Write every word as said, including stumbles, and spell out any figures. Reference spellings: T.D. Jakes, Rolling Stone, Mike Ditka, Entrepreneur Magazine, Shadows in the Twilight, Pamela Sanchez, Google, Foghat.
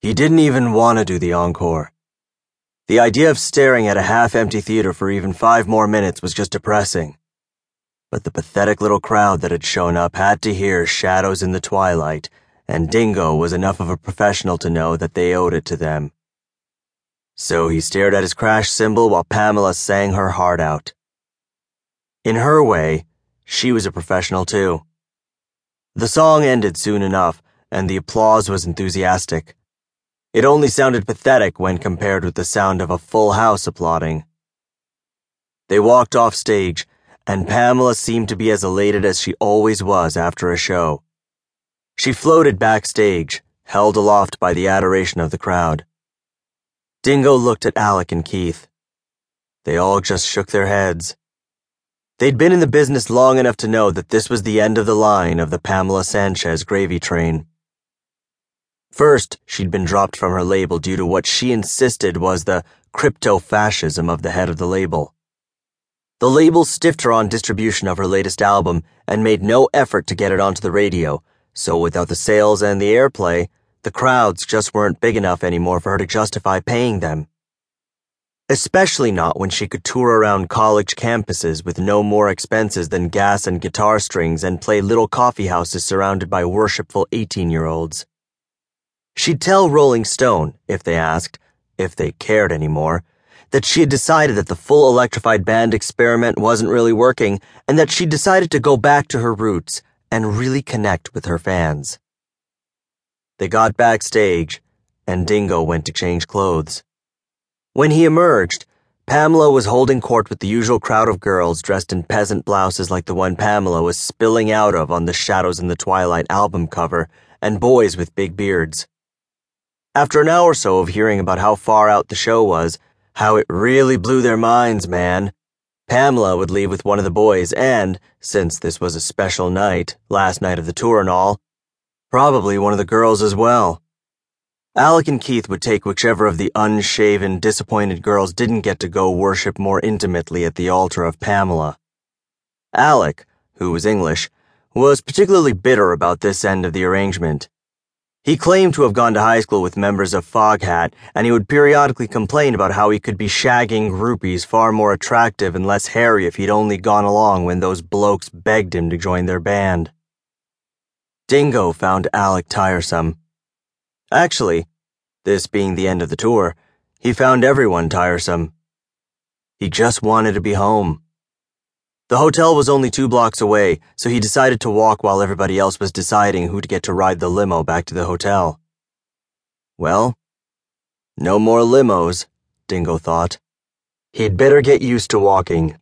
He didn't even want to do the encore. The idea of staring at a half-empty theater for even five more minutes was just depressing. But the pathetic little crowd that had shown up had to hear Shadows in the Twilight, and Dingo was enough of a professional to know that they owed it to them. So he stared at his crash cymbal while Pamela sang her heart out. In her way, she was a professional too. The song ended soon enough, and the applause was enthusiastic. It only sounded pathetic when compared with the sound of a full house applauding. They walked off stage, and Pamela seemed to be as elated as she always was after a show. She floated backstage, held aloft by the adoration of the crowd. Dingo looked at Alec and Keith. They all just shook their heads. They'd been in the business long enough to know that this was the end of the line of the Pamela Sanchez gravy train. First, she'd been dropped from her label due to what she insisted was the crypto-fascism of the head of the label. The label stiffed her on distribution of her latest album and made no effort to get it onto the radio, so without the sales and the airplay, the crowds just weren't big enough anymore for her to justify paying them. Especially not when she could tour around college campuses with no more expenses than gas and guitar strings and play little coffee houses surrounded by worshipful eighteen-year-olds. She'd tell Rolling Stone, if they asked, if they cared anymore, that she had decided that the full electrified band experiment wasn't really working and that she decided to go back to her roots and really connect with her fans. They got backstage, and Dingo went to change clothes. When he emerged, Pamela was holding court with the usual crowd of girls dressed in peasant blouses like the one Pamela was spilling out of on the Shadows in the Twilight album cover, and boys with big beards. After an hour or so of hearing about how far out the show was, how it really blew their minds, man, Pamela would leave with one of the boys and, since this was a special night, last night of the tour and all, probably one of the girls as well. Alec and Keith would take whichever of the unshaven, disappointed girls didn't get to go worship more intimately at the altar of Pamela. Alec, who was English, was particularly bitter about this end of the arrangement. He claimed to have gone to high school with members of Foghat, and he would periodically complain about how he could be shagging groupies far more attractive and less hairy if he'd only gone along when those blokes begged him to join their band. Dingo found Alec tiresome. Actually, this being the end of the tour, he found everyone tiresome. He just wanted to be home. The hotel was only two blocks away, so he decided to walk while everybody else was deciding who'd get to ride the limo back to the hotel. Well, no more limos, Dingo thought. He'd better get used to walking.